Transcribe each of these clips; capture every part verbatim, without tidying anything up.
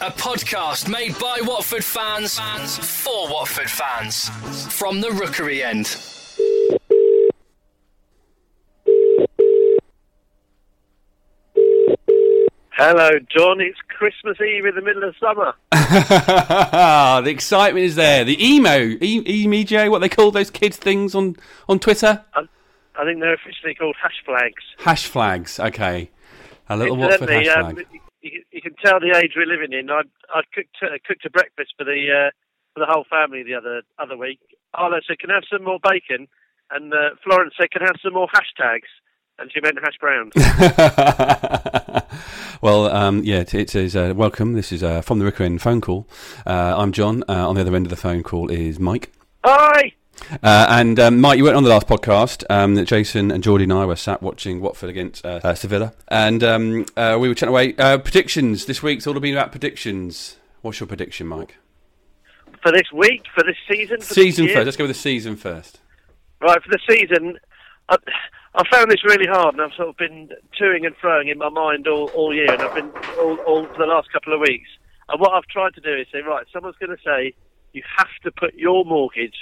a podcast made by Watford fans, fans for Watford fans, from the Rookery End. Hello, John. It's Christmas Eve in the middle of summer. The excitement is there. The emo, e- E M J, what they call those kids things on, on Twitter? I, I think they're officially called hash flags. Hash flags, okay. A little Watford hash um, flag. You, you can tell the age we're living in. I, I cooked uh, cooked a breakfast for the uh, for the whole family the other other week. Arlo said, "Can I have some more bacon?" And uh, Florence said, "Can I have some more hashtags?" And she meant hash browns. Well, um, yeah, it, it is uh, welcome. This is uh, from the Rookery End phone call. Uh, I'm John. Uh, on the other end of the phone call is Mike. Hi! Uh, and um, Mike, you weren't on the last podcast. Um, that Jason and Geordie and I were sat watching Watford against uh, uh, Sevilla. And um, uh, we were chatting away. Uh, predictions. This week's all been about predictions. What's your prediction, Mike? For this week? For this season? For season this first. Let's go with the season first. Right, for the season... I, I found this really hard, and I've sort of been toing and froing in my mind all, all year, and I've been all, all for the last couple of weeks. And what I've tried to do is say, right, someone's going to say, you have to put your mortgage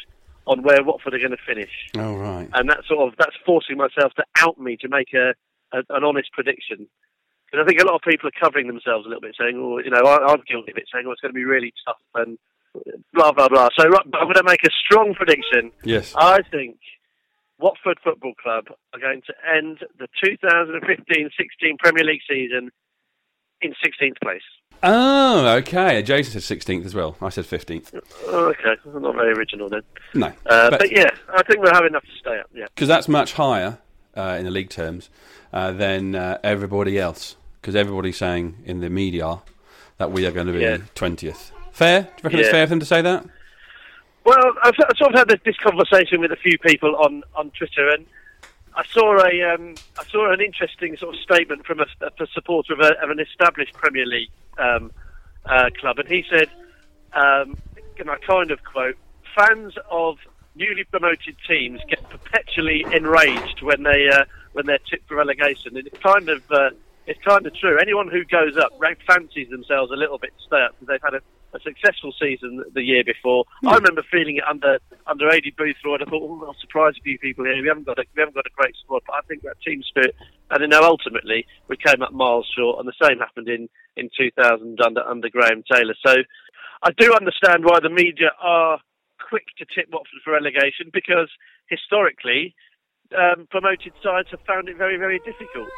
on where Watford are going to finish. Oh, right. And that's sort of, that's forcing myself to out me to make a, a an honest prediction. Because I think a lot of people are covering themselves a little bit, saying, oh, you know, I, I'm guilty of it, saying, oh, it's going to be really tough, and blah, blah, blah. So right, I'm going to make a strong prediction. Yes. I think... Watford Football Club are going to end the two thousand fifteen sixteen Premier League season in sixteenth place. Oh, okay. Jason said sixteenth as well. I said fifteenth. Oh, okay. I'm not very original then. No. Uh, but, but yeah, I think we'll have enough to stay up, yeah. Because that's much higher, uh, in the league terms, uh, than uh, everybody else. Because everybody's saying in the media that we are going to be yeah. twentieth. Fair? Do you reckon yeah. it's fair for them to say that? Well, I've sort of had this, this conversation with a few people on, on Twitter, and I saw a um, I saw an interesting sort of statement from a, a supporter of, a, of an established Premier League um, uh, club, and he said, um, and I kind of quote, "Fans of newly promoted teams get perpetually enraged when they uh, when they're tipped for relegation," and it's kind of uh, it's kind of true. Anyone who goes up fancies themselves a little bit to stay up because they've had a a successful season the year before. Hmm. I remember feeling it under under Aidy Boothroyd. I thought, oh, I'll surprise a few people here. We haven't got a we haven't got a great squad, but I think that team spirit. And you know, ultimately, we came up miles short, and the same happened in, in two thousand under under Graham Taylor. So, I do understand why the media are quick to tip Watford for relegation because historically, um, promoted sides have found it very very difficult.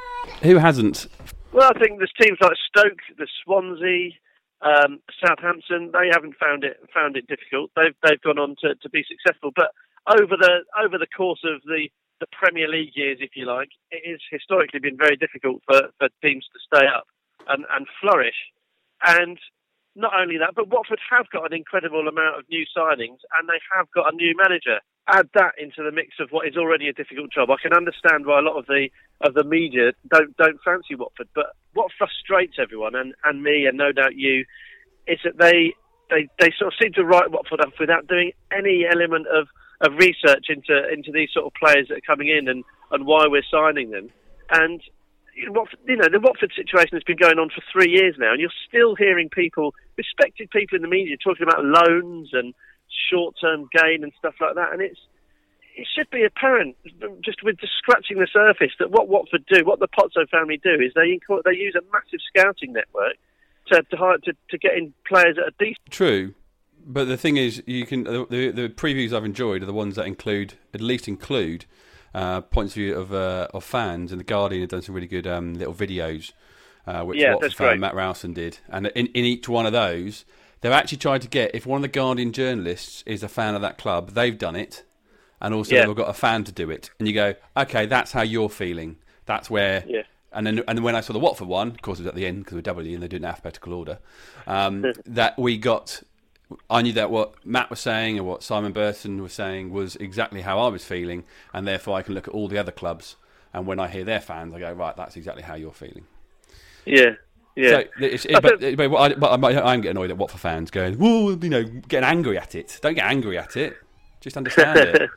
Who hasn't? Well, I think there's teams like Stoke, the Swansea. Um, Southampton, they haven't found it found it difficult. They've they've gone on to, to be successful. But over the over the course of the, the Premier League years, if you like, it has historically been very difficult for, for teams to stay up and, and flourish. And not only that, but Watford have got an incredible amount of new signings, and they have got a new manager. Add that into the mix of what is already a difficult job. I can understand why a lot of the of the media don't don't fancy Watford, but what frustrates everyone and, and me and no doubt you is that they, they they sort of seem to write Watford up without doing any element of, of research into into these sort of players that are coming in and, and why we're signing them. And you know, Watford, you know the Watford situation has been going on for three years now, and you're still hearing people, respected people in the media, talking about loans and short-term gain and stuff like that, and it's it should be apparent just with just scratching the surface that what Watford do, what the Pozzo family do, is they they use a massive scouting network to to, hire, to to get in players that are decent. True, but the thing is, you can the the previews I've enjoyed are the ones that include at least include uh, points of view of uh, of fans, and the Guardian have done some really good um, little videos, uh, which yeah, Watford fan Matt Rousen did, and in, in each one of those. They've actually tried to get, if one of the Guardian journalists is a fan of that club, they've done it, and also yeah. they've got a fan to do it. And you go, okay, that's how you're feeling. That's where... Yeah. And then and when I saw the Watford one, of course it was at the end, because we're W and they do it in alphabetical order, um, that we got... I knew that what Matt was saying and what Simon Burton was saying was exactly how I was feeling, and therefore I can look at all the other clubs, and when I hear their fans, I go, right, that's exactly how you're feeling. Yeah. Yeah, so it's, it, but, it, but, I, but I, I'm getting annoyed at Watford fans going, "Whoa, you know, getting angry at it." Don't get angry at it. Just understand it.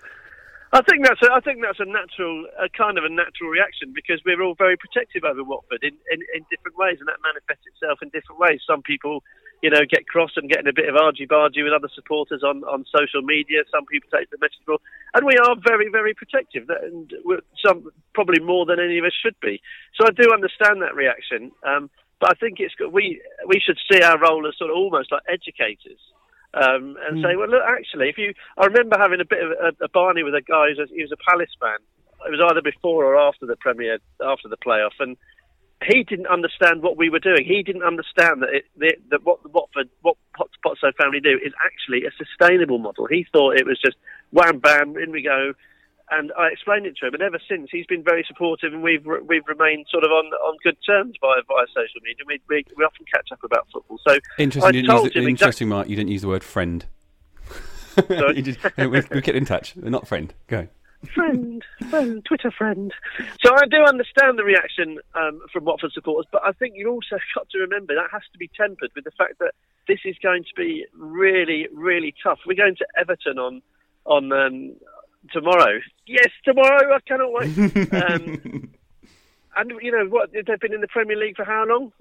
I think that's a, I think that's a natural, a kind of a natural reaction because we're all very protective over Watford in, in, in different ways, and that manifests itself in different ways. Some people you know, get cross and getting a bit of argy-bargy with other supporters on, on social media. Some people take the message wrong. And we are very, very protective, and we're some probably more than any of us should be. So I do understand that reaction, um, but I think it's we we should see our role as sort of almost like educators. Um, and mm. say, well, look, actually, if you, I remember having a bit of a, a barney with a guy who was a, he was a Palace fan. It was either before or after the Premier, after the playoff, and he didn't understand what we were doing. He didn't understand that it, the, that what the Watford, what Pozzo family do is actually a sustainable model. He thought it was just wham bam, in we go. And I explained it to him, and ever since he's been very supportive, and we've we've remained sort of on, on good terms via via social media. We, we we often catch up about football. So interesting, I told the, him interesting, exactly, Mark. You didn't use the word friend. you just, we, we kept in touch, not friend. Go. Friend, friend, Twitter friend. So I do understand the reaction um, from Watford supporters, but I think you also got to remember that has to be tempered with the fact that this is going to be really, really tough. We're going to Everton on on. Um, Tomorrow, yes, tomorrow. I cannot wait. Um, and you know what? They've been in the Premier League for how long?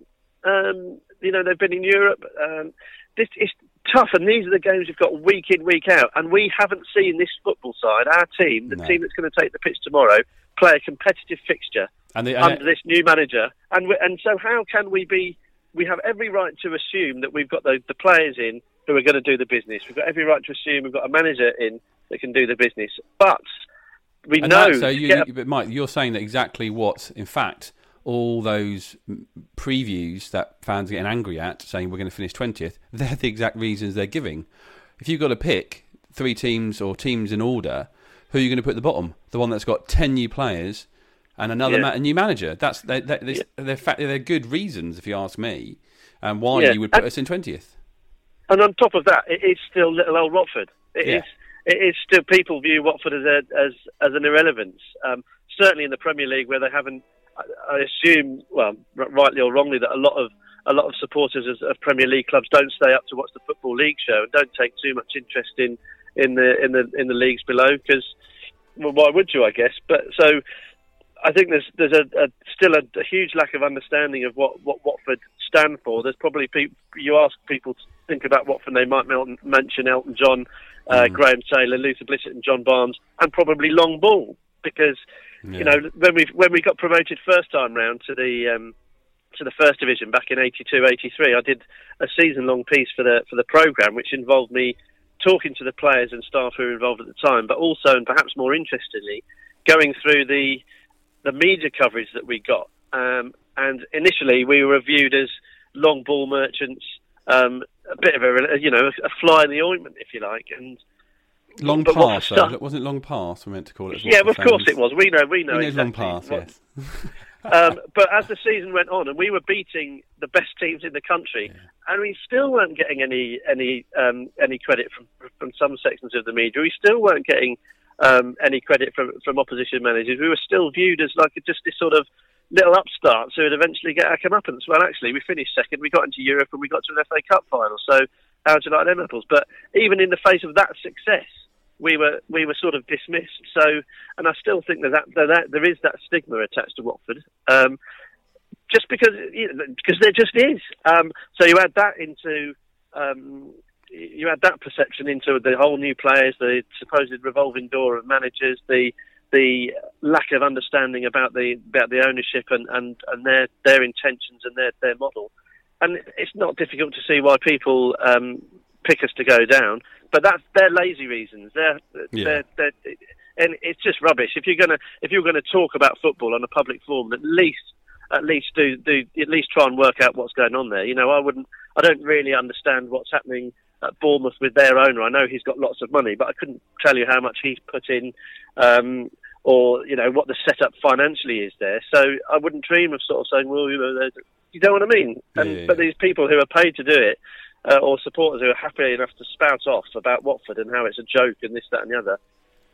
Um, you know they've been in Europe. Um, this is tough, and these are the games you've got week in, week out. And we haven't seen this football side, our team, the no. team that's going to take the pitch tomorrow, play a competitive fixture and the, and under it, this new manager. And we, and so, how can we be? We have every right to assume that we've got the, the players in who are going to do the business. We've got every right to assume we've got a manager in. They can do the business, but we and know. That, so, you, you, a... but Mike, you're saying that exactly what, in fact, all those previews that fans are getting angry at, saying we're going to finish twentieth, they're the exact reasons they're giving. If you've got to pick three teams or teams in order, who are you going to put at the bottom? The one that's got ten new players and another yeah. ma- a new manager. That's they, they, they, yeah. they're, fact, they're good reasons, if you ask me, and why yeah. you would put and, us in twentieth. And on top of that, it is still little old Watford. It yeah. is. It is still, people view Watford as a, as as an irrelevance. Um, certainly in the Premier League, where they haven't, I, I assume, well, r- rightly or wrongly, that a lot of a lot of supporters of, of Premier League clubs don't stay up to watch the Football League show and don't take too much interest in, in the in the in the leagues below, because well, why would you? I guess. But so I think there's there's a, a still a, a huge lack of understanding of what, what Watford stand for. There's probably people, you ask people to think about Watford, they might mention Elton John. Uh, mm. Graham Taylor, Luther Blissett, and John Barnes, and probably long ball, because yeah. you know when we when we got promoted first time round to the um, to the first division back in eighty-two eighty-three, I did a season long piece for the for the programme, which involved me talking to the players and staff who were involved at the time, but also, and perhaps more interestingly, going through the the media coverage that we got. Um, and initially, we were viewed as long ball merchants. Um, a bit of a, you know, a fly in the ointment, if you like, and long pass. Though, wasn't it long pass we meant to call it? Yeah, well, of course it was. We know, we know. We exactly long pass, yes. um, but as the season went on, and we were beating the best teams in the country, yeah. and we still weren't getting any any um, any credit from from some sections of the media. We still weren't getting um, any credit from from opposition managers. We were still viewed as like just this sort of little upstarts who would eventually get our comeuppance. Well, actually, we finished second, we got into Europe, and we got to an F A Cup final, so how do you like them apples? But even in the face of that success, we were we were sort of dismissed. So, and I still think that, that, that there is that stigma attached to Watford, um, just because you know, because there just is. Um, so you add that into... Um, you add that perception into the whole new players, the supposed revolving door of managers, the... the lack of understanding about the about the ownership and, and, and their, their intentions and their, their model. And it's not difficult to see why people um, pick us to go down, but that's their lazy reasons. They're, yeah. they're, they're, and it's just rubbish. If you're gonna if you're gonna talk about football on a public forum, at least at least do do at least try and work out what's going on there. You know, I wouldn't I don't really understand what's happening at Bournemouth with their owner. I know he's got lots of money, but I couldn't tell you how much he's put in. Um, or, you know, what the setup financially is there. So I wouldn't dream of sort of saying, well, you know, you know what I mean? And, yeah, yeah, yeah. But these people who are paid to do it, uh, or supporters who are happy enough to spout off about Watford and how it's a joke and this, that and the other,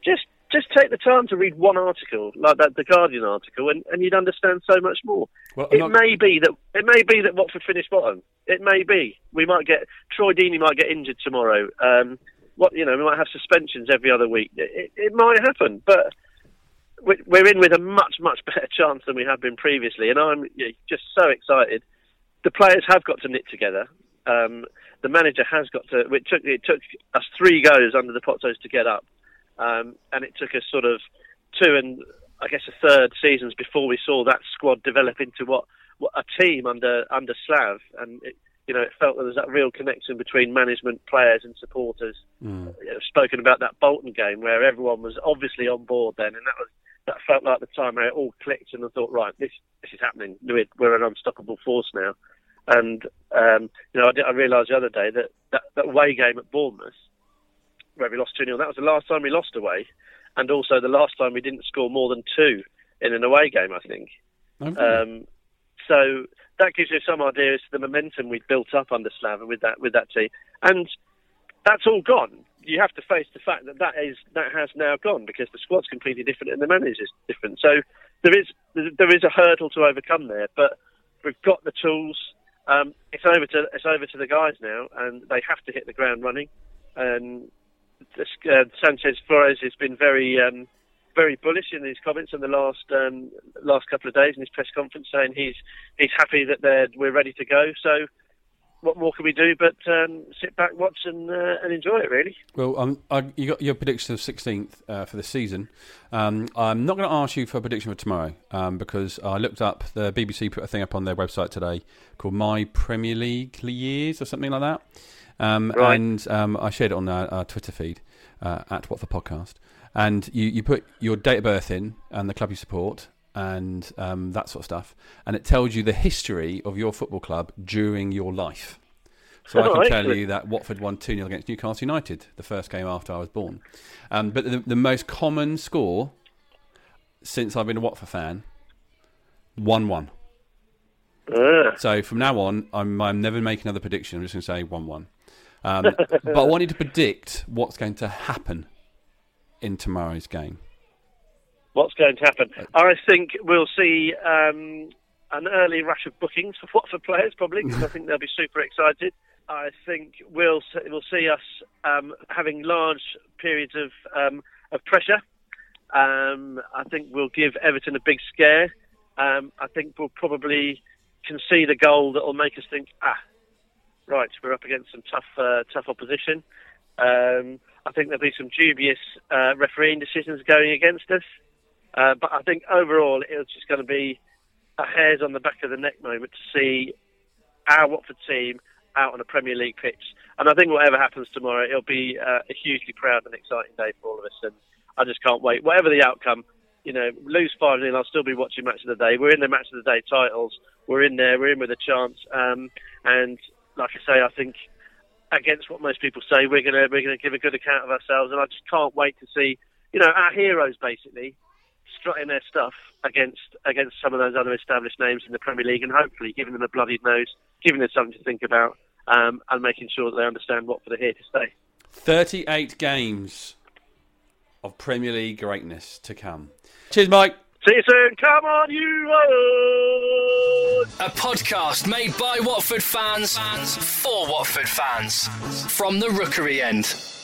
just just take the time to read one article, like that, the Guardian article, and, and you'd understand so much more. Well, it, not... may be that, it may be that Watford finished bottom. It may be. We might get... Troy Deeney might get injured tomorrow. Um, what you know, we might have suspensions every other week. It, it, it might happen, but... we're in with a much, much better chance than we have been previously, and I'm just so excited. The players have got to knit together. um, the manager has got to. It took it took us three goes under the Pozzos to get up, um, and it took us sort of two and I guess a third seasons before we saw that squad develop into what, what a team under under Slav, and it, you know, it felt there was that real connection between management, players, and supporters. Mm. You know, spoken about that Bolton game where everyone was obviously on board then, and that was. That felt like the time where it all clicked, and I thought, right, this this is happening. We're, we're an unstoppable force now. And um, you know, I, did, I realised the other day that, that that away game at Bournemouth, where we lost two nil, that was the last time we lost away, and also the last time we didn't score more than two in an away game, I think. Okay. Um, so that gives you some idea as to the momentum we'd built up under Slav with that with that team, and that's all gone. You have to face the fact that that is that has now gone because the squad's completely different and the manager's different. So there is there is a hurdle to overcome there, but we've got the tools. Um, it's over to it's over to the guys now, and they have to hit the ground running. And this, uh, Sanchez Flores has been very um, very bullish in his comments in the last um, last couple of days in his press conference, saying he's he's happy that they're we're ready to go. So. What more can we do but um, sit back, watch, and uh, and enjoy it? Really. Well, um, I, you got your prediction of sixteenth uh, for the season. Um, I'm not going to ask you for a prediction for tomorrow um, because I looked up the B B C put a thing up on their website today called My Premier League Years or something like that, um, right. and um, I shared it on our, our Twitter feed uh, at What the Podcast. And you, you put your date of birth in and the club you support. And um, that sort of stuff, and it tells you the history of your football club during your life. So oh, I can excellent. tell you that Watford won two nil against Newcastle United, the first game after I was born. Um, but the, the most common score since I've been a Watford fan, one one. Uh. So from now on, I'm, I'm never making another prediction. I'm just going to say one one. Um, but I wanted to predict what's going to happen in tomorrow's game. What's going to happen? I think we'll see um, an early rash of bookings for Watford players, probably, because I think they'll be super excited. I think we'll we'll see us um, having large periods of um, of pressure. Um, I think we'll give Everton a big scare. Um, I think we'll probably concede a goal that will make us think, ah, right, we're up against some tough uh, tough opposition. Um, I think there'll be some dubious uh, refereeing decisions going against us. Uh, but I think overall it's just going to be a hairs on the back of the neck moment to see our Watford team out on a Premier League pitch. And I think whatever happens tomorrow, it'll be uh, a hugely proud and exciting day for all of us. And I just can't wait. Whatever the outcome, you know, lose five nil, I'll still be watching Match of the Day. We're in the Match of the Day titles. We're in there. We're in with a chance. Um, and like I say, I think against what most people say, we're going to we're going to give a good account of ourselves. And I just can't wait to see, you know, our heroes basically strutting their stuff against against some of those other established names in the Premier League, and hopefully giving them a bloodied nose, giving them something to think about, um, and making sure that they understand Watford are here to stay. thirty-eight games of Premier League greatness to come. Cheers, Mike. See you soon. Come on, you Watford! A podcast made by Watford fans, fans for Watford fans, from the Rookery End.